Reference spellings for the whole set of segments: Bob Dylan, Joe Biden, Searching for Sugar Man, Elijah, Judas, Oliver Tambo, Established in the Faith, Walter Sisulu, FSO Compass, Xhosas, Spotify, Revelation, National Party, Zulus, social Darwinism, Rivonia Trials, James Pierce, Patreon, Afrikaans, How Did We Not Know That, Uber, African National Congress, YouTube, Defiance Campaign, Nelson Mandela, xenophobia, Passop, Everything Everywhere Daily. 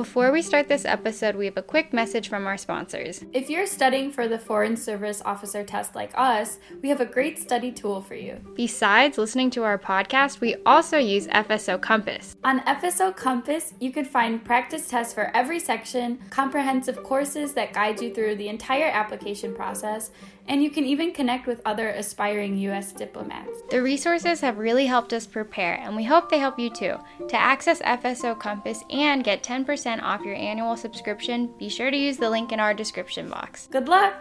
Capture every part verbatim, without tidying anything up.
Before we start this episode, we have a quick message from our sponsors. If you're studying for the Foreign Service Officer test like us, we have a great study tool for you. Besides listening to our podcast, we also use F S O Compass. On F S O Compass, you can find practice tests for every section, comprehensive courses that guide you through the entire application process, and you can even connect with other aspiring U S diplomats. The resources have really helped us prepare, and we hope they help you too. To access F S O Compass and get ten percent off your annual subscription, be sure to use the link in our description box. Good luck!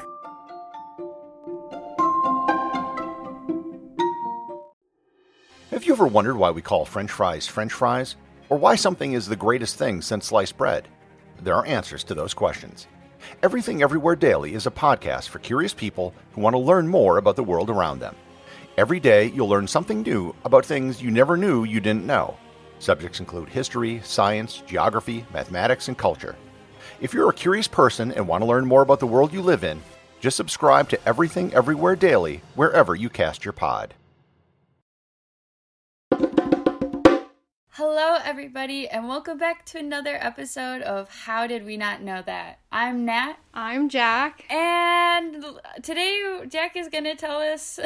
Have you ever wondered why we call French fries French fries, or why something is the greatest thing since sliced bread? There are answers to those questions. Everything Everywhere Daily is a podcast for curious people who want to learn more about the world around them. Every day, you'll learn something new about things you never knew you didn't know. Subjects include history, science, geography, mathematics, and culture. If you're a curious person and want to learn more about the world you live in, just subscribe to Everything Everywhere Daily wherever you cast your pod. Hello, everybody, and welcome back to another episode of How Did We Not Know That? I'm Nat. I'm Jack. And today, Jack is going to tell us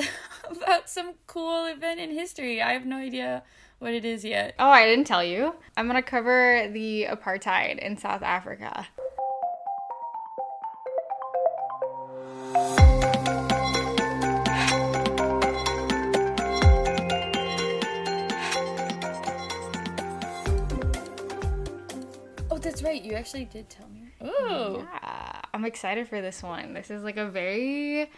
about some cool event in history. I have no idea what it is yet. Oh, I didn't tell you. I'm going to cover the apartheid in South Africa. That's right, you actually did tell me. Ooh. Yeah. I'm excited for this one. This is like a very,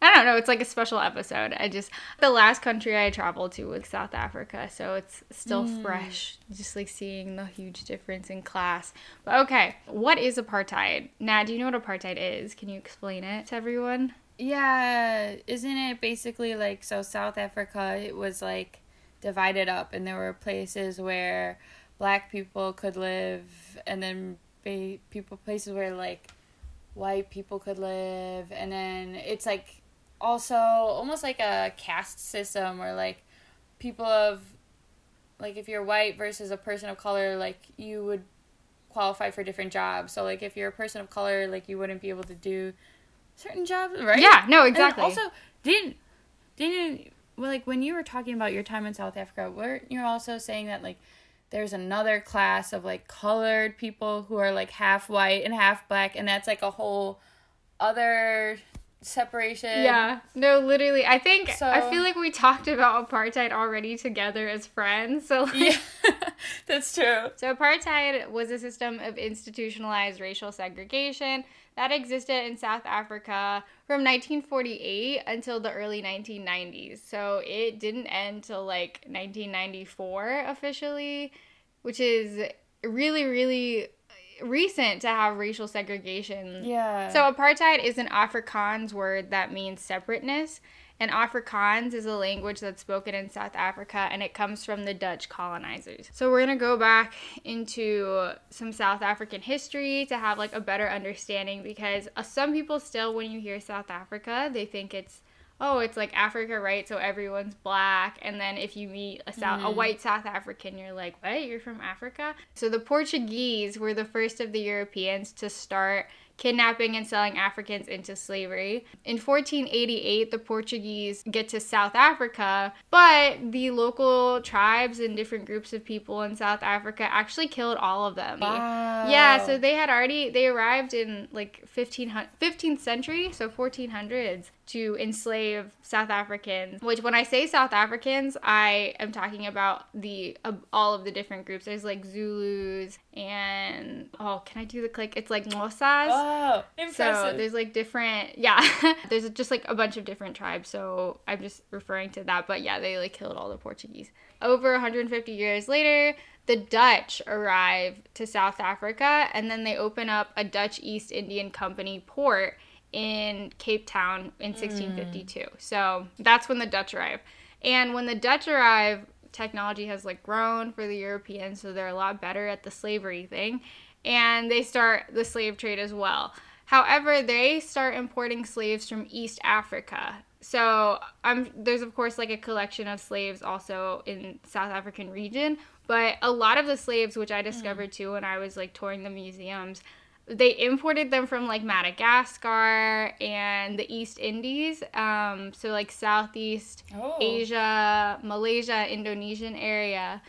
I don't know, it's like a special episode. I just, the last country I traveled to was South Africa, so it's still mm. fresh, just like seeing the huge difference in class. But okay, what is apartheid? Nat, do you know what apartheid is? Can you explain it to everyone? Yeah, isn't it basically like, so South Africa, it was like divided up, and there were places where Black people could live, and then ba- people places where, like, white people could live, and then it's, like, also almost like a caste system where, like, people of, like, if you're white versus a person of color, like, you would qualify for different jobs. So, like, if you're a person of color, like, you wouldn't be able to do certain jobs, right? Yeah, no, exactly. And also, didn't, didn't, well, like, when you were talking about your time in South Africa, weren't you also saying that, like, there's another class of, like, colored people who are, like, half white and half black, and that's, like, a whole other separation? Yeah. No, literally. I think, so, I feel like we talked about apartheid already together as friends, so, like, yeah, that's true. So apartheid was a system of institutionalized racial segregation that existed in South Africa from nineteen forty-eight until the early nineteen nineties. So it didn't end till like nineteen ninety-four officially, which is really, really recent to have racial segregation. Yeah. So apartheid is an Afrikaans word that means separateness. And Afrikaans is a language that's spoken in South Africa, and it comes from the Dutch colonizers. So we're going to go back into some South African history to have, like, a better understanding, because some people still, when you hear South Africa, they think it's, oh, it's, like, Africa, right? So everyone's black. And then if you meet a, South, mm. a white South African, you're like, what? You're from Africa? So the Portuguese were the first of the Europeans to start kidnapping and selling Africans into slavery. In fourteen eighty-eight, the Portuguese get to South Africa, but the local tribes and different groups of people in South Africa actually killed all of them. Wow. Yeah, so they had already, they arrived in like fifteenth century, so fourteen hundreds, to enslave South Africans, which when I say South Africans, I am talking about the uh, all of the different groups. There's like Zulus and, oh, can I do the click? It's like Xhosas. Oh, impressive. So there's like different, yeah, there's just like a bunch of different tribes. So I'm just referring to that. But yeah, they like killed all the Portuguese. Over one hundred fifty years later, the Dutch arrive to South Africa, and then they open up a Dutch East Indian Company port in Cape Town in sixteen fifty-two. Mm. So that's when the Dutch arrive. And when the Dutch arrive, technology has like grown for the Europeans, so they're a lot better at the slavery thing. And they start the slave trade as well. However, they start importing slaves from East Africa. So um, there's, of course, like a collection of slaves also in South African region. But a lot of the slaves, which I discovered, mm. too, when I was, like, touring the museums, they imported them from, like, Madagascar and the East Indies. Um, so, like, Southeast oh. Asia, Malaysia, Indonesian area.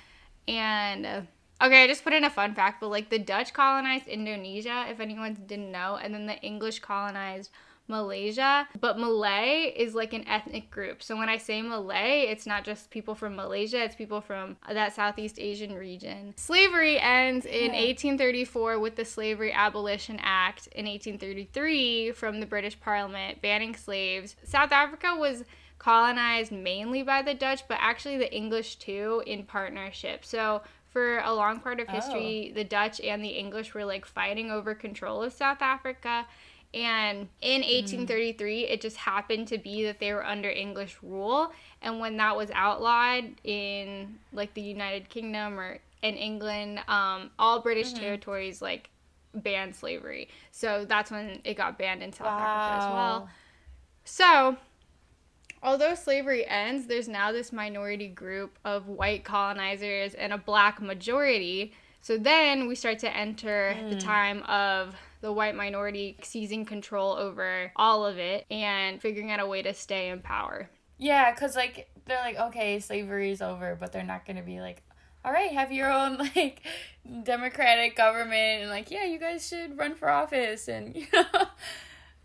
And, okay, I just put in a fun fact, but, like, the Dutch colonized Indonesia, if anyone didn't know. And then the English colonized Malaysia, but Malay is like an ethnic group. So when I say Malay, it's not just people from Malaysia, it's people from that Southeast Asian region. Slavery ends in eighteen thirty-four with the Slavery Abolition Act in eighteen thirty-three from the British Parliament banning slaves. South Africa was colonized mainly by the Dutch, but actually the English too in partnership. So for a long part of history, oh. the Dutch and the English were like fighting over control of South Africa. And in eighteen thirty-three, mm. it just happened to be that they were under English rule. And when that was outlawed in, like, the United Kingdom or in England, um, all British mm-hmm. territories, like, banned slavery. So that's when it got banned in South wow. Africa as well. So although slavery ends, there's now this minority group of white colonizers and a black majority. So then we start to enter mm. the time of the white minority seizing control over all of it and figuring out a way to stay in power. Yeah, because, like, they're like, okay, slavery's over, but they're not going to be like, all right, have your own, like, democratic government and, like, yeah, you guys should run for office and, you know.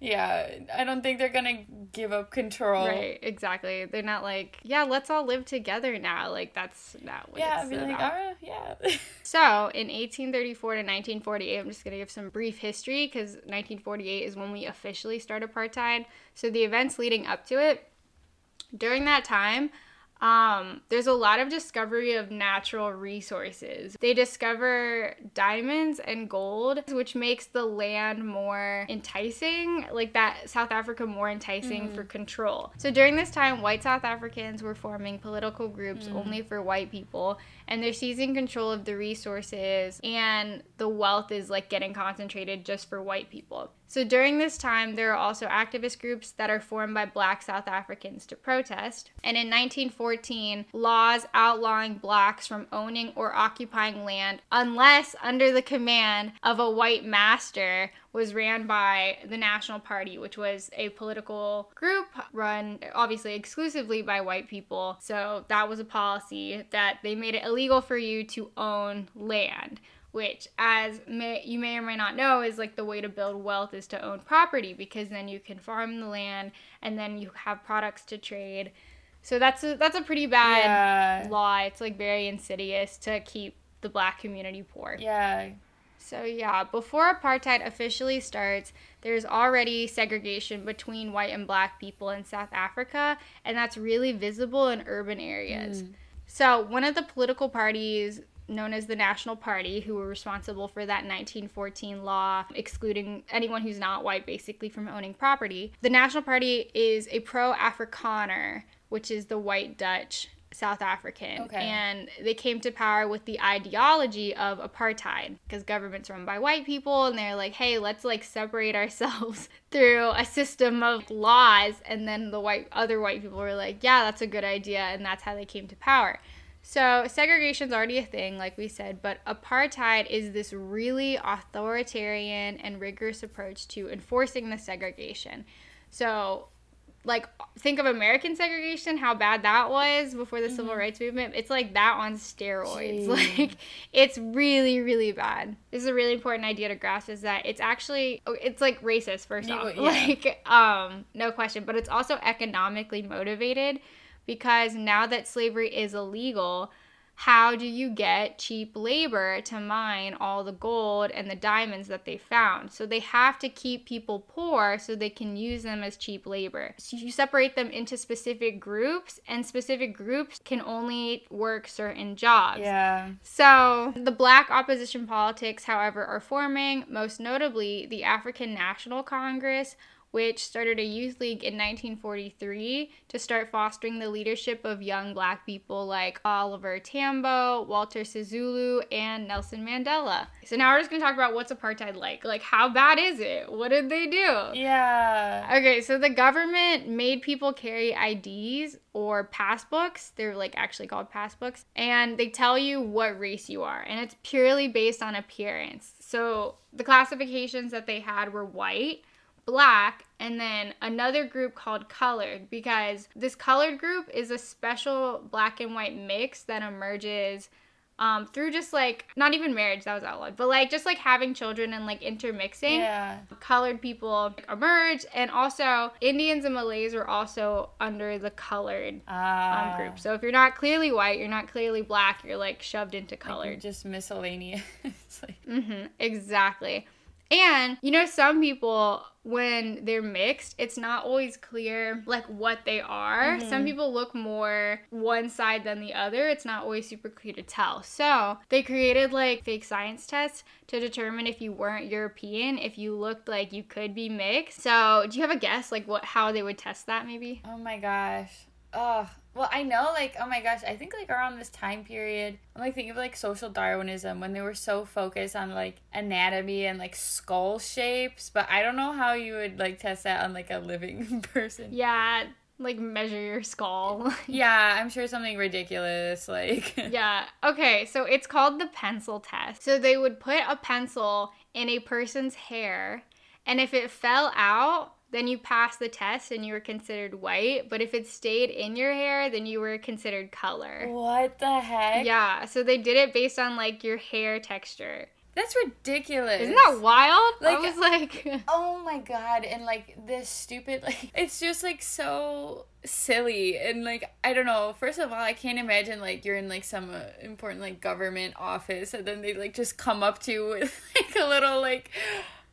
Yeah, I don't think they're going to give up control. Right, exactly. They're not like, yeah, let's all live together now. Like, that's not what yeah, it's be about. Like, all right, yeah. So, in eighteen thirty-four to nineteen forty-eight, I'm just going to give some brief history because nineteen forty-eight is when we officially start apartheid. So, the events leading up to it, during that time, um, there's a lot of discovery of natural resources. They discover diamonds and gold, which makes the land more enticing, like that South Africa more enticing mm. for control. So during this time, white South Africans were forming political groups mm. only for white people, and they're seizing control of the resources, and the wealth is like getting concentrated just for white people. So during this time, there are also activist groups that are formed by black South Africans to protest. And in nineteen fourteen, laws outlawing blacks from owning or occupying land unless under the command of a white master was ran by the National Party, which was a political group run obviously exclusively by white people. So that was a policy that they made it illegal for you to own land, which, as may, you may or may not know, is like the way to build wealth is to own property, because then you can farm the land and then you have products to trade. So that's a, that's a pretty bad yeah. law. It's like very insidious to keep the black community poor. Yeah. So yeah, before apartheid officially starts, there's already segregation between white and black people in South Africa, and that's really visible in urban areas. Mm. So one of the political parties known as the National Party, who were responsible for that nineteen fourteen law excluding anyone who's not white basically from owning property. The National Party is a pro-Afrikaner, which is the white Dutch South African. Okay. And they came to power with the ideology of apartheid, because government's run by white people, and they're like, hey, let's like separate ourselves through a system of laws. And then the white other white people were like, yeah, that's a good idea. And that's how they came to power. So segregation's already a thing, like we said, but apartheid is this really authoritarian and rigorous approach to enforcing the segregation. So, like, think of American segregation, how bad that was before the mm-hmm. Civil Rights Movement. It's like that on steroids. Jeez. Like, it's really, really bad. This is a really important idea to grasp, is that it's actually, it's like racist, first yeah, off. Yeah. Like, um, no question. But it's also economically motivated. Because now that slavery is illegal, how do you get cheap labor to mine all the gold and the diamonds that they found? So they have to keep people poor so they can use them as cheap labor. So you separate them into specific groups, and specific groups can only work certain jobs. Yeah. So the black opposition politics, however, are forming, most notably the African National Congress, which started a youth league in nineteen forty-three to start fostering the leadership of young black people like Oliver Tambo, Walter Sisulu, and Nelson Mandela. So now we're just going to talk about what's apartheid like. Like, how bad is it? What did they do? Yeah. Okay, so the government made people carry I Ds or passbooks. They're, like, actually called passbooks. And they tell you what race you are. And it's purely based on appearance. So the classifications that they had were white, black, and then another group called colored, because this colored group is a special black and white mix that emerges um, through just, like, not even marriage, that was outlawed, but, like, just, like, having children and, like, intermixing. Yeah. Colored people emerged, and also Indians and Malays were also under the colored ah. um, group. So if you're not clearly white, you're not clearly black, you're, like, shoved into colored. Like, just miscellaneous. Like... Mm-hmm. Exactly. And, you know, some people, when they're mixed, it's not always clear, like, what they are. Mm-hmm. Some people look more one side than the other. It's not always super clear to tell. So they created, like, fake science tests to determine if you weren't European, if you looked like you could be mixed. So do you have a guess, like, what how they would test that, maybe? Oh, my gosh. Ugh. Well, I know, like, oh my gosh, I think, like, around this time period, I'm, like, thinking of, like, social Darwinism, when they were so focused on, like, anatomy and, like, skull shapes, but I don't know how you would, like, test that on, like, a living person. Yeah, like, measure your skull. Yeah, I'm sure something ridiculous, like... Yeah, okay, so it's called the pencil test. So they would put a pencil in a person's hair, and if it fell out... then you passed the test and you were considered white. But if it stayed in your hair, then you were considered color. What the heck? Yeah. So they did it based on, like, your hair texture. That's ridiculous. Isn't that wild? Like, I was like... Oh, my God. And, like, this stupid... like, it's just, like, so... silly. And, like, I don't know, first of all, I can't imagine, like, you're in, like, some uh, important, like, government office, and then they, like, just come up to you with, like, a little, like,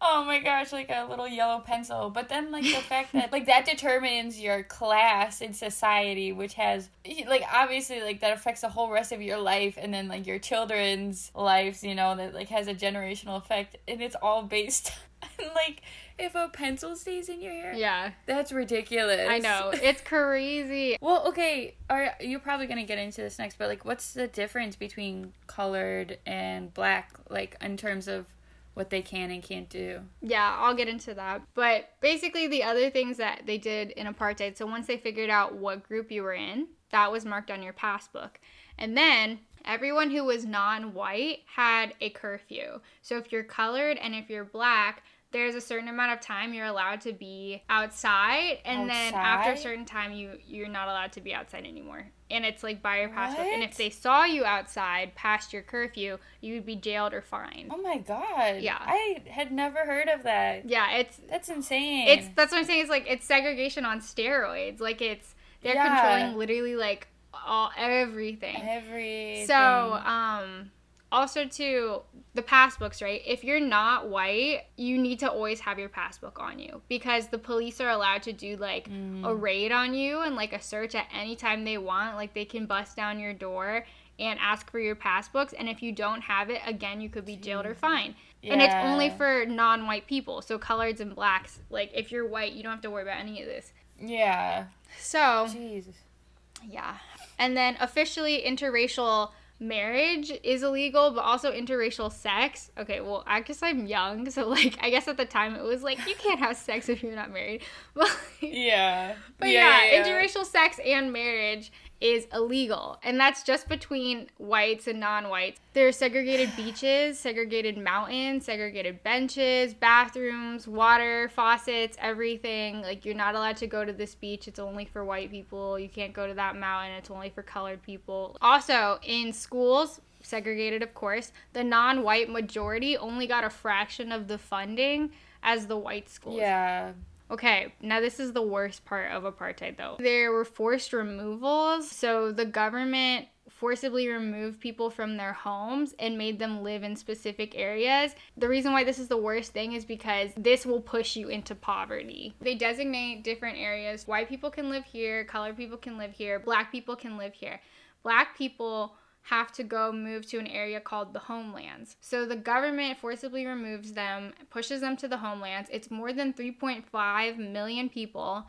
oh my gosh, like, a little yellow pencil. But then, like, the fact that, like, that determines your class in society, which has, like, obviously, like, that affects the whole rest of your life, and then, like, your children's lives, you know, that, like, has a generational effect, and it's all based on, like, if a pencil stays in your hair? Yeah. That's ridiculous. I know. It's crazy. Well, okay, are, you're probably going to get into this next, but, like, what's the difference between colored and black, like, in terms of what they can and can't do? Yeah, I'll get into that. But basically the other things that they did in apartheid, so once they figured out what group you were in, that was marked on your passbook. And then... everyone who was non-white had a curfew. So if you're colored and if you're black, there's a certain amount of time you're allowed to be outside. And outside? Then after a certain time, you, you're not allowed to be outside anymore. And it's, like, by your passport. What? And if they saw you outside past your curfew, you would be jailed or fined. Oh, my God. Yeah. I had never heard of that. Yeah, it's... that's insane. It's That's what I'm saying. It's, like, it's segregation on steroids. Like, it's... they're yeah. controlling literally, like... all everything everything so um also too, the passbooks, right? If you're not white, you need to always have your passbook on you, because the police are allowed to do, like, mm. a raid on you and, like, a search at any time they want. Like, they can bust down your door and ask for your passbooks, and if you don't have it, again, you could be jailed or fined. Yeah. And it's only for non-white people, so coloreds and blacks. Like, if you're white, you don't have to worry about any of this. Yeah. So Jesus. Yeah. And then officially, interracial marriage is illegal, but also interracial sex. Okay, well, I guess I'm young, so, like, I guess at the time it was, like, you can't have sex if you're not married. But, like, yeah. But, yeah, yeah, yeah, interracial sex and marriage is illegal, and that's just between whites and non-whites. There are segregated beaches, segregated mountains, segregated benches, bathrooms, water, faucets, everything. Like, you're not allowed to go to this beach. It's only for white people. You can't go to that mountain. It's only for colored people. Also, in schools, segregated, of course, the non-white majority only got a fraction of the funding as the white schools. Yeah. Okay, now this is the worst part of apartheid, though. There were forced removals, so the government forcibly removed people from their homes and made them live in specific areas. The reason why this is the worst thing is because this will push you into poverty. They designate different areas. White people can live here, colored people can live here, black people can live here. Black people have to go move to an area called the homelands. So the government forcibly removes them, pushes them to the homelands. It's more than three point five million people,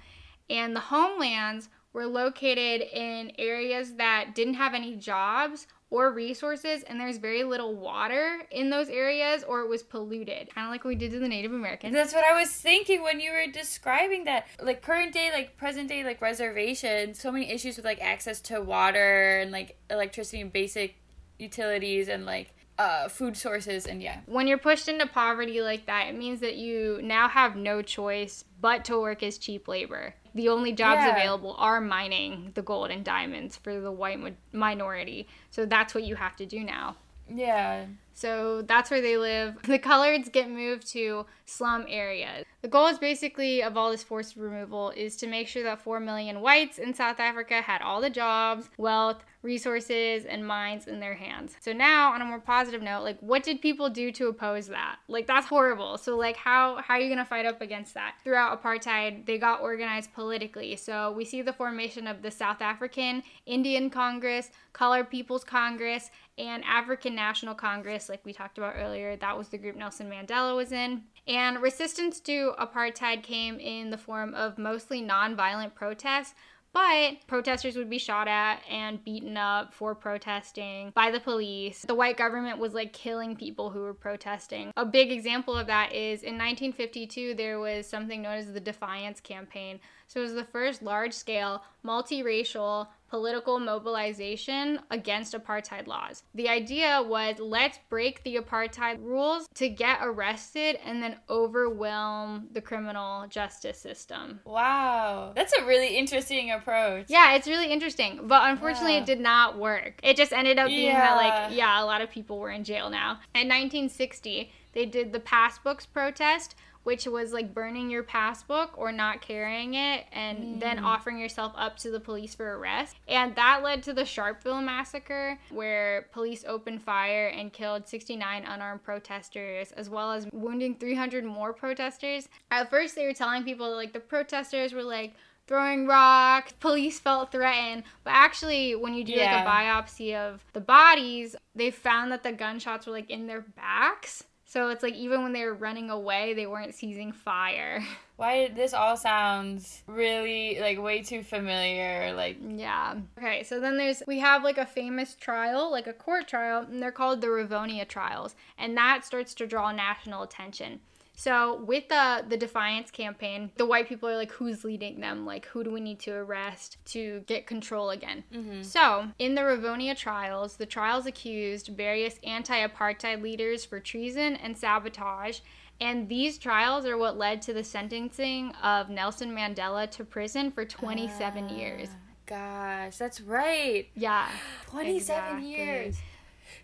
and the homelands were located in areas that didn't have any jobs or resources, and there's very little water in those areas, or it was polluted. Kind of like we did to the Native Americans. That's what I was thinking when you were describing that. Like, current day, like, present day, like, reservations, so many issues with, like, access to water and, like, electricity and basic utilities and, like, uh, food sources, and yeah. When you're pushed into poverty like that, it means that you now have no choice but to work as cheap labor. The only jobs yeah. available are mining the gold and diamonds for the white minority. So that's what you have to do now. Yeah. So that's where they live. The coloreds get moved to slum areas. The goal is basically of all this forced removal is to make sure that four million whites in South Africa had all the jobs, wealth, resources, and mines in their hands. So now, on a more positive note, like, what did people do to oppose that? Like, that's horrible. So, like, how, how are you going to fight up against that? Throughout apartheid, they got organized politically. So we see the formation of the South African, Indian Congress, Colored People's Congress, and African National Congress, like we talked about earlier. That was the group Nelson Mandela was in. And resistance to apartheid came in the form of mostly nonviolent protests, but protesters would be shot at and beaten up for protesting by the police. The white government was, like, killing people who were protesting. A big example of that is in nineteen fifty-two, there was something known as the Defiance Campaign. So it was the first large-scale, multiracial, political mobilization against apartheid laws. The idea was, let's break the apartheid rules to get arrested and then overwhelm the criminal justice system. Wow. That's a really interesting approach. Yeah, it's really interesting. But unfortunately, yeah. it did not work. It just ended up being yeah. that, like, yeah, a lot of people were in jail now. In nineteen sixty, they did the Passbooks protest, which was, like, burning your passbook or not carrying it and mm. then offering yourself up to the police for arrest. And that led to the Sharpeville massacre, where police opened fire and killed sixty-nine unarmed protesters, as well as wounding three hundred more protesters. At first, they were telling people that, like, the protesters were, like, throwing rocks, police felt threatened, but actually when you do yeah. like a biopsy of the bodies, they found that the gunshots were, like, in their backs. So it's like even when they were running away, they weren't seizing fire. Why, this all sounds really, like, way too familiar, like... Yeah. Okay, so then there's, we have, like, a famous trial, like a court trial, and they're called the Rivonia Trials, and that starts to draw national attention. So with the, the Defiance Campaign, the white people are like, who's leading them? Like, who do we need to arrest to get control again? Mm-hmm. So in the Rivonia Trials, the trials accused various anti-apartheid leaders for treason and sabotage. And these trials are what led to the sentencing of Nelson Mandela to prison for twenty-seven uh, years. Gosh, that's right. Yeah. twenty-seven exactly. years.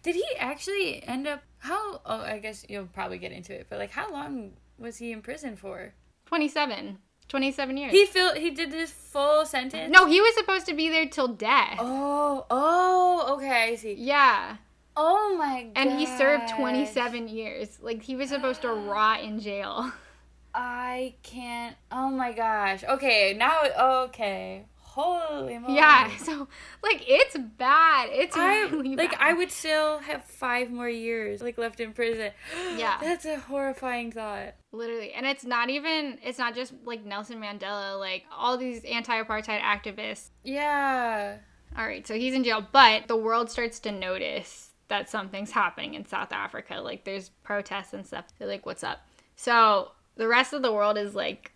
Did he actually end up, how, oh, I guess you'll probably get into it, but, like, how long was he in prison for? twenty-seven. twenty-seven years. He fil- He did his full sentence? No, he was supposed to be there till death. Oh, oh, okay, I see. Yeah. Oh, my God. And he served twenty-seven years. Like, he was supposed to rot in jail. I can't, oh, my gosh. Okay, now, okay. Holy moly. Yeah, so, like, it's bad. It's I, really bad. Like, I would still have five more years, like, left in prison. Yeah. That's a horrifying thought. Literally. And it's not even, it's not just, like, Nelson Mandela, like, all these anti-apartheid activists. Yeah. All right, so he's in jail, but the world starts to notice that something's happening in South Africa. Like, there's protests and stuff. They're like, what's up? So the rest of the world is, like,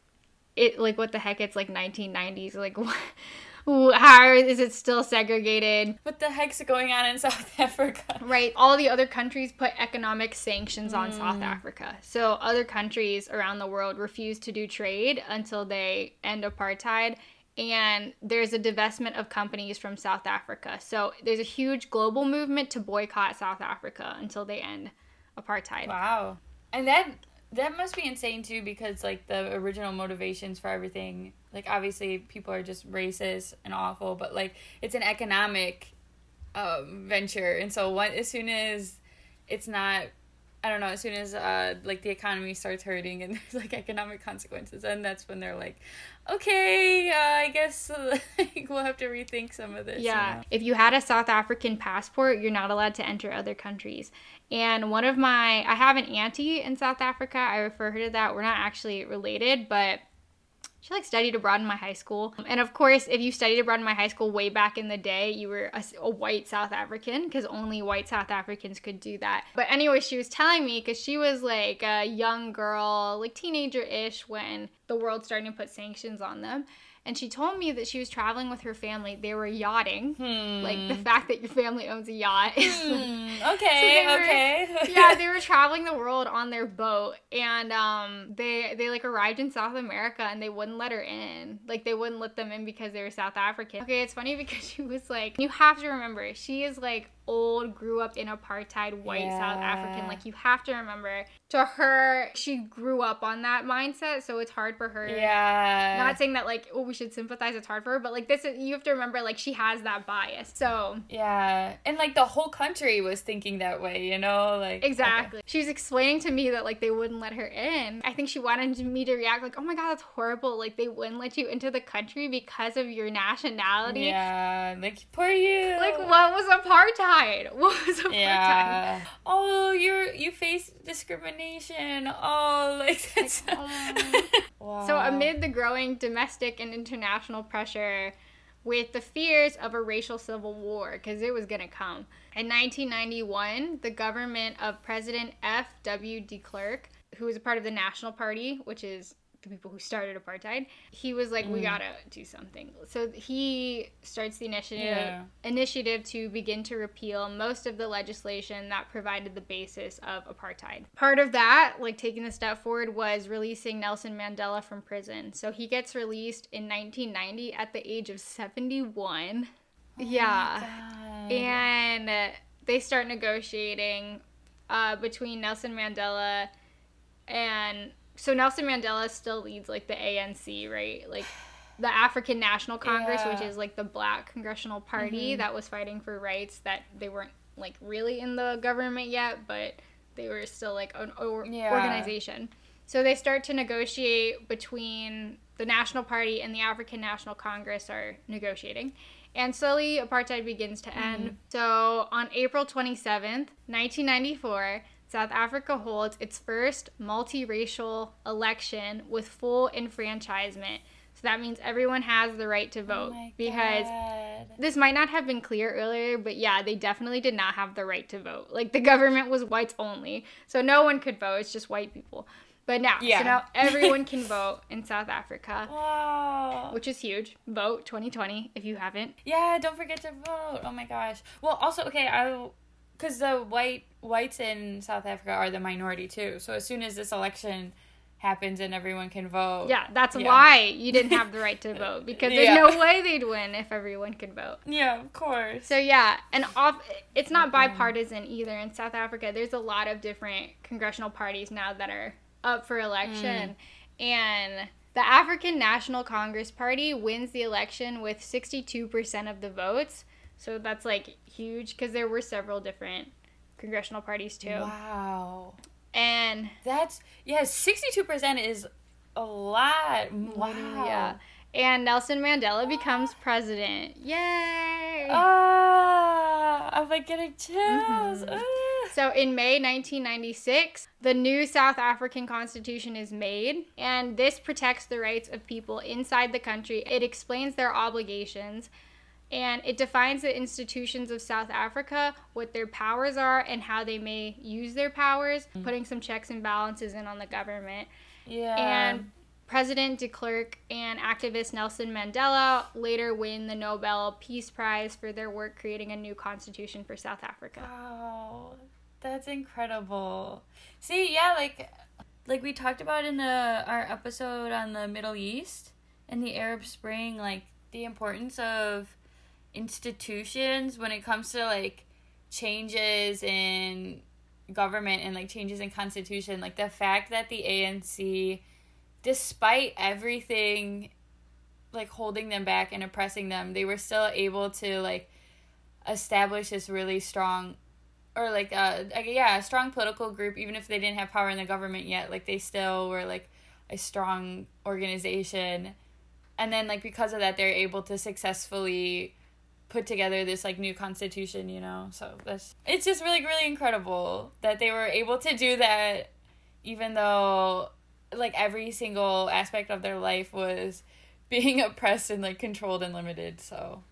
It like, what the heck, it's like nineteen nineties, like, what, how is it still segregated? What the heck's going on in South Africa? Right, all the other countries put economic sanctions on mm. South Africa. So other countries around the world refuse to do trade until they end apartheid. And there's a divestment of companies from South Africa. So there's a huge global movement to boycott South Africa until they end apartheid. Wow. And then... That must be insane, too, because, like, the original motivations for everything, like, obviously people are just racist and awful, but, like, it's an economic um, venture. And so what, as soon as it's not I don't know, as soon as uh like the economy starts hurting and there's like economic consequences, and that's when they're like, okay, uh, I guess uh, like, we'll have to rethink some of this. Yeah, you know? If you had a South African passport, you're not allowed to enter other countries. And one of my, I have an auntie in South Africa, I refer her to that, we're not actually related, but she like studied abroad in my high school. And of course, if you studied abroad in my high school way back in the day, you were a, a white South African, because only white South Africans could do that. But anyway, she was telling me, because she was like a young girl, like teenager-ish, when the world started to put sanctions on them. And she told me that she was traveling with her family. They were yachting. Hmm. Like, the fact that your family owns a yacht is hmm. like, okay, so okay. Were, yeah, they were traveling the world on their boat. And um, they, they, like, arrived in South America, and they wouldn't let her in. Like, they wouldn't let them in because they were South African. Okay, it's funny because she was, like, you have to remember, she is, like, old, grew up in apartheid, white yeah. South African. Like, you have to remember, to her, she grew up on that mindset, so it's hard for her. Yeah. Not saying that, like, oh, we should sympathize, it's hard for her, but, like, this is, you have to remember, like, she has that bias, so. Yeah, and, like, the whole country was thinking that way, you know? Like. Exactly. Okay. She was explaining to me that, like, they wouldn't let her in. I think she wanted me to react, like, oh my god, that's horrible, like, they wouldn't let you into the country because of your nationality. Yeah, like, poor you. Like, what was apartheid? What was a yeah. part time? Oh, you you face discrimination. Oh, like that's... Like, oh. Wow. So amid the growing domestic and international pressure, with the fears of a racial civil war, because it was gonna come, in nineteen ninety-one, the government of President F. W. de Klerk, who was a part of the National Party, which is the people who started apartheid, he was like, mm. we gotta do something. So he starts the initiative yeah. initiative to begin to repeal most of the legislation that provided the basis of apartheid. Part of that, like taking a step forward, was releasing Nelson Mandela from prison. So he gets released in nineteen ninety at the age of seventy-one. Oh yeah. And they start negotiating uh, between Nelson Mandela and... So Nelson Mandela still leads, like, the A N C, right? Like, the African National Congress, yeah. which is, like, the black congressional party mm-hmm. that was fighting for rights, that they weren't, like, really in the government yet, but they were still, like, an or- yeah. organization. So they start to negotiate between the National Party and the African National Congress are negotiating. And slowly, apartheid begins to end. Mm-hmm. So on April twenty-seventh, nineteen ninety-four... South Africa holds its first multiracial election with full enfranchisement. So that means everyone has the right to vote. Oh my because God. This might not have been clear earlier, but yeah, they definitely did not have the right to vote. Like, the government was whites only. So no one could vote. It's just white people. But now, yeah. so now everyone can vote in South Africa, wow. which is huge. Vote twenty twenty if you haven't. Yeah, don't forget to vote. Oh my gosh. Well, also, okay, I... Because the white whites in South Africa are the minority, too. So as soon as this election happens and everyone can vote... Yeah, that's yeah. why you didn't have the right to vote. Because there's yeah. no way they'd win if everyone could vote. Yeah, of course. So, yeah. And off, it's not bipartisan either. In South Africa, there's a lot of different congressional parties now that are up for election. Mm. And... The African National Congress Party wins the election with sixty-two percent of the votes. So that's, like, huge, because there were several different congressional parties, too. Wow. And... That's... Yeah, sixty-two percent is a lot. Wow. Yeah. And Nelson Mandela becomes president. Yay! Oh, I'm, like, getting chills. Mm-hmm. Ah. So in May nineteen ninety-six, the new South African Constitution is made, and this protects the rights of people inside the country. It explains their obligations, and it defines the institutions of South Africa, what their powers are, and how they may use their powers, putting some checks and balances in on the government. Yeah. And President de Klerk and activist Nelson Mandela later win the Nobel Peace Prize for their work creating a new constitution for South Africa. Wow, that's incredible. See, yeah, like like we talked about in the, our episode on the Middle East and the Arab Spring, like the importance of institutions when it comes to, like, changes in government and, like, changes in constitution. Like, the fact that the A N C, despite everything, like, holding them back and oppressing them, they were still able to, like, establish this really strong or like uh like, yeah, a strong political group, even if they didn't have power in the government yet, like they still were like a strong organization. And then like because of that, they're able to successfully put together this like new constitution, you know. So that's, it's just really really incredible that they were able to do that, even though like every single aspect of their life was being oppressed and like controlled and limited. So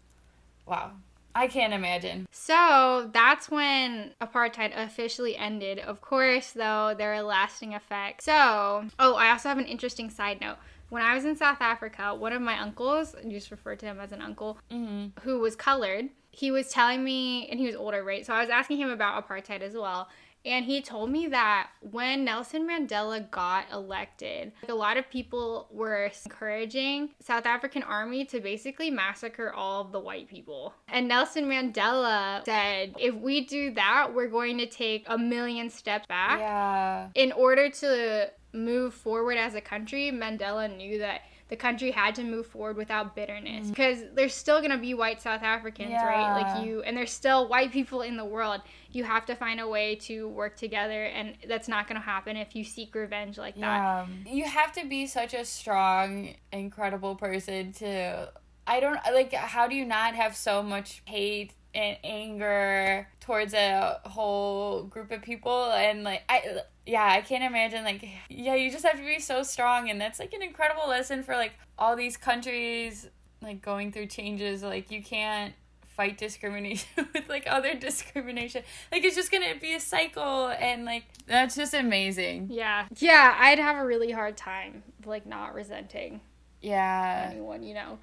wow, I can't imagine. So that's when apartheid officially ended. Of course, though, there are lasting effects. So, oh, I also have an interesting side note. When I was in South Africa, one of my uncles, I just refer to him as an uncle, mm-hmm. who was colored, he was telling me, and he was older, right? So I was asking him about apartheid as well. And he told me that when Nelson Mandela got elected, like, a lot of people were encouraging South African army to basically massacre all of the white people. And Nelson Mandela said, if we do that, we're going to take a million steps back. Yeah. In order to move forward as a country, Mandela knew that the country had to move forward without bitterness, because mm. there's still going to be white South Africans, yeah. right? Like you, and there's still white people in the world. You have to find a way to work together, and that's not going to happen if you seek revenge like yeah. that. You have to be such a strong, incredible person to, I don't, like, how do you not have so much hate and anger towards a whole group of people? And like, I, yeah, I can't imagine, like, yeah, you just have to be so strong. And that's like an incredible lesson for like all these countries, like going through changes. Like you can't fight discrimination with like other discrimination. Like it's just gonna be a cycle, and like that's just amazing. Yeah. Yeah, I'd have a really hard time like not resenting yeah anyone, you know.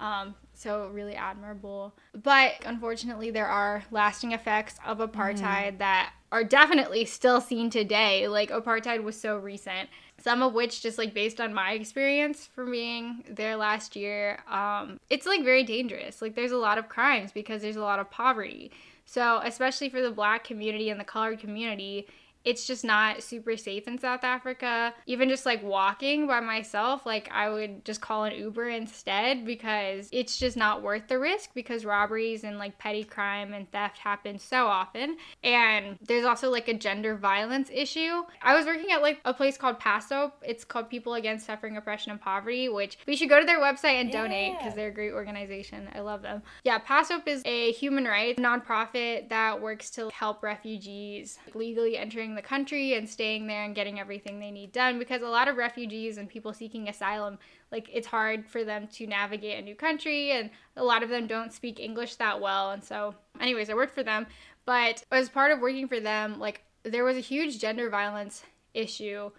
Um, so really admirable. But unfortunately, there are lasting effects of apartheid mm-hmm. that are definitely still seen today. Like apartheid was so recent, some of which just like based on my experience from being there last year, um, it's like very dangerous. Like there's a lot of crimes because there's a lot of poverty. So especially for the Black community and the colored community, it's just not super safe in South Africa. Even just like walking by myself, like I would just call an Uber instead, because it's just not worth the risk, because robberies and like petty crime and theft happen so often. And there's also like a gender violence issue. I was working at like a place called Passop. It's called People Against Suffering, Oppression, and Poverty, which we should go to their website and yeah. donate, because they're a great organization. I love them. Yeah, Passop is a human rights nonprofit that works to help refugees legally entering the country and staying there and getting everything they need done, because a lot of refugees and people seeking asylum, like it's hard for them to navigate a new country, and a lot of them don't speak English that well. And so anyways, I worked for them, but as part of working for them, like there was a huge gender violence issue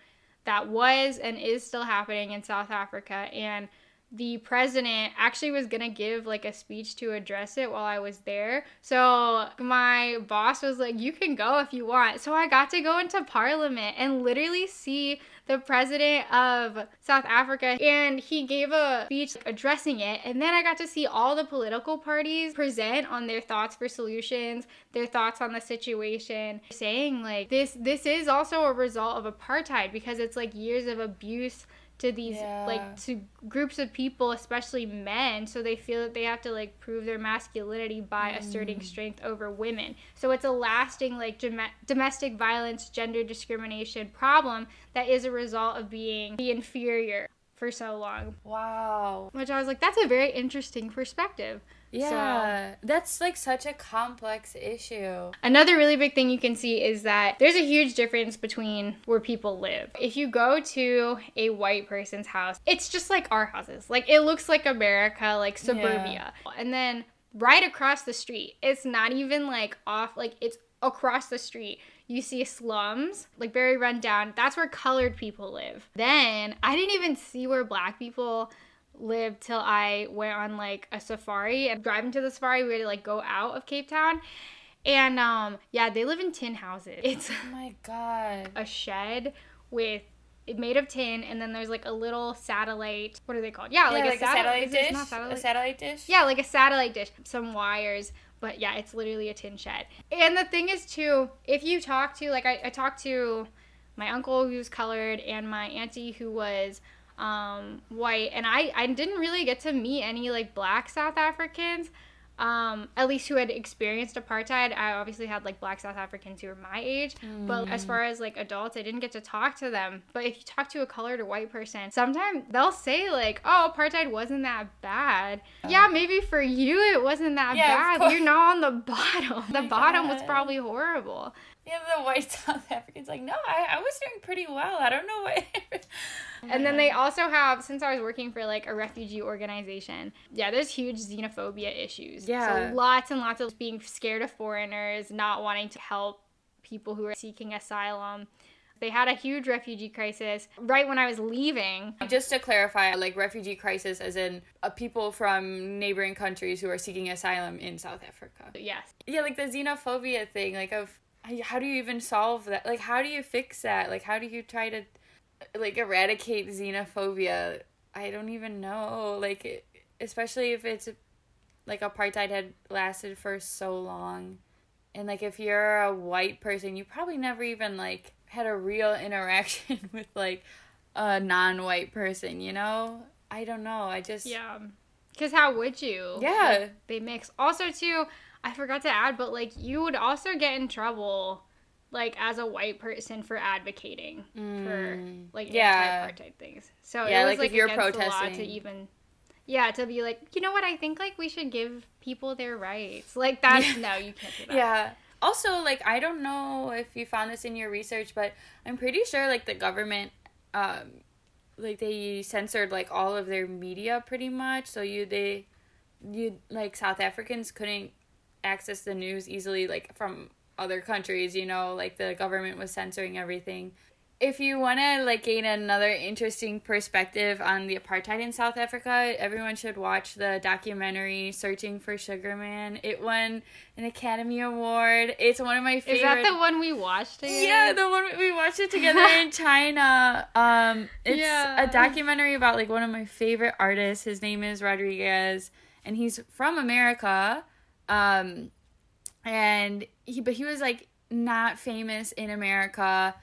that was and is still happening in South Africa. And the president actually was going to give like a speech to address it while I was there. So my boss was like, you can go if you want. So I got to go into parliament and literally see the president of South Africa. And he gave a speech addressing it. And then I got to see all the political parties present on their thoughts for solutions, their thoughts on the situation, saying like this, this is also a result of apartheid, because it's like years of abuse to these yeah. like to groups of people, especially men. So they feel that they have to like prove their masculinity by mm. asserting strength over women. So it's a lasting like dom- domestic violence, gender discrimination problem that is a result of being the inferior for so long. Wow. Which I was like, that's a very interesting perspective. Yeah, so that's like such a complex issue. Another really big thing you can see is that there's a huge difference between where people live. If you go to a white person's house, it's just like our houses. Like it looks like America, like suburbia. Yeah. And then right across the street, it's not even like off, like it's across the street. You see slums, like very run down. That's where colored people live. Then I didn't even see where Black people lived till I went on like a safari. And driving to the safari, we had to like go out of Cape Town. And um yeah, they live in tin houses. It's oh my god, a shed with it made of tin, and then there's like a little satellite, what are they called? Yeah, yeah, like, like a satellite, a satellite dish. Not satellite. A satellite dish? Yeah, like a satellite dish. Some wires. But yeah, it's literally a tin shed. And the thing is too, if you talk to like I, I talked to my uncle who's colored and my auntie who was um white, and I I didn't really get to meet any like Black South Africans. um, at least who had experienced apartheid. I obviously had, like, black South Africans who were my age, mm. but as far as, like, adults, I didn't get to talk to them. But if you talk to a colored or white person, sometimes they'll say, like, oh, apartheid wasn't that bad. Oh. Yeah, maybe for you it wasn't that yeah, bad. You're not on the bottom. The oh bottom God. was probably horrible. Yeah, the white South Africans, like, no, I, I was doing pretty well. I don't know what... And then they also have, since I was working for, like, a refugee organization, yeah, there's huge xenophobia issues. Yeah. So lots and lots of being scared of foreigners, not wanting to help people who are seeking asylum. They had a huge refugee crisis right when I was leaving. Just to clarify, like, refugee crisis as in uh, people from neighboring countries who are seeking asylum in South Africa. Yes. Yeah, like, the xenophobia thing, like, of... how do you even solve that? Like, how do you fix that? Like, how do you try to, like, eradicate xenophobia? I don't even know. Like, especially if it's, like, apartheid had lasted for so long. And, like, if you're a white person, you probably never even, like, had a real interaction with, like, a non-white person, you know? I don't know. I just... Yeah. Because how would you? Yeah. Like, they mix. Also, too... I forgot to add, but, like, you would also get in trouble, like, as a white person for advocating mm. for, like, yeah. anti-apartheid things. So yeah, it was, like, like if you're protesting. Law to even, yeah, to be like, you know what, I think, like, we should give people their rights. Like, that's, no, you can't do that. Yeah. Also, like, I don't know if you found this in your research, but I'm pretty sure, like, the government, um, like, they censored, like, all of their media pretty much. So you, they, you, like, South Africans couldn't access the news easily, like, from other countries, you know, like, the government was censoring everything. If you want to, like, gain another interesting perspective on the apartheid in South Africa, everyone should watch the documentary Searching for Sugar Man. It won an Academy Award. It's one of my favorite. Is that the one we watched together? Yeah, the one we watched it together in China. Um, it's yeah. a documentary about, like, one of my favorite artists. His name is Rodriguez, and he's from America. Um, and he, but he was, like, not famous in America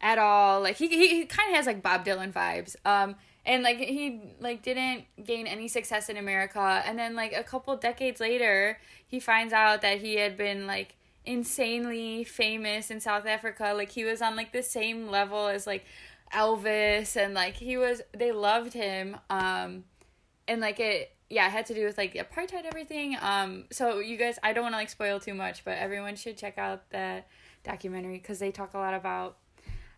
at all. Like, he, he, he kind of has, like, Bob Dylan vibes. Um, and, like, he, like, didn't gain any success in America. And then, like, a couple decades later, he finds out that he had been, like, insanely famous in South Africa. Like, he was on, like, the same level as, like, Elvis, and, like, he was, they loved him. Um, and, like, it, yeah, it had to do with, like, apartheid, everything. Um, so you guys, I don't want to, like, spoil too much, but everyone should check out that documentary because they talk a lot about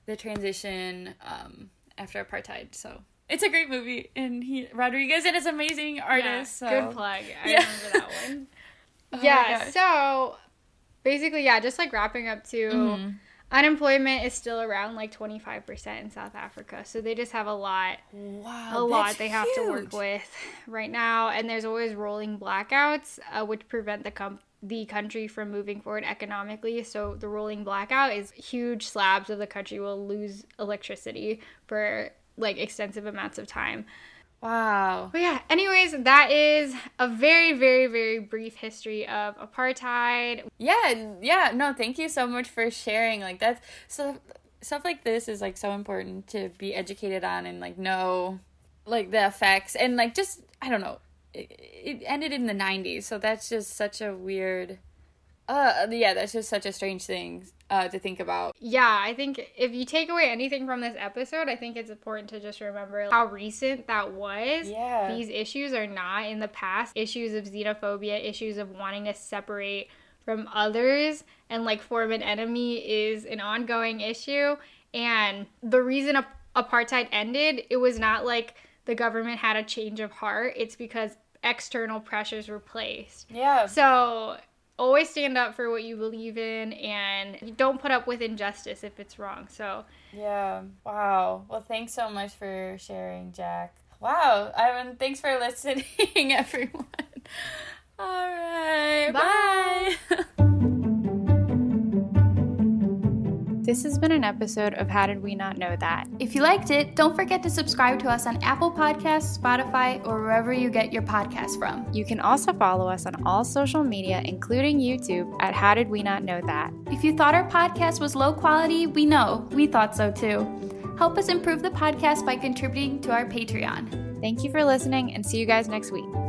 the transition um, after apartheid. So it's a great movie, and he Rodriguez and his amazing artist. Yeah, so. Good plug. I yeah. remember that one. oh yeah. So basically, yeah, just like wrapping up to mm-hmm. unemployment is still around, like, twenty-five percent in South Africa. So they just have a lot, wow, a lot they have huge. to work with right now. And there's always rolling blackouts, uh, which prevent the com- the country from moving forward economically. So the rolling blackout is huge slabs of the country will lose electricity for, like, extensive amounts of time. Wow. But yeah, anyways, that is a very, very, very brief history of apartheid. Yeah, yeah, no, thank you so much for sharing. Like, that's, stuff, stuff like this is, like, so important to be educated on and, like, know, like, the effects. And, like, just, I don't know, it, it ended in the nineties, so that's just such a weird, uh, yeah, that's just such a strange thing uh, to think about. Yeah, I think if you take away anything from this episode, I think it's important to just remember how recent that was. Yeah. These issues are not in the past. Issues of xenophobia, issues of wanting to separate from others and, like, form an enemy is an ongoing issue. And the reason ap- apartheid ended, it was not like the government had a change of heart. It's because external pressures were placed. Yeah. So... always stand up for what you believe in, and don't put up with injustice if it's wrong. So yeah, wow. Well, thanks so much for sharing, Jack. Wow, I mean, thanks for listening, everyone. All right, bye. bye. This has been an episode of How Did We Not Know That? If you liked it, don't forget to subscribe to us on Apple Podcasts, Spotify, or wherever you get your podcasts from. You can also follow us on all social media, including YouTube, at How Did We Not Know That. If you thought our podcast was low quality, we know. We thought so too. Help us improve the podcast by contributing to our Patreon. Thank you for listening, and see you guys next week.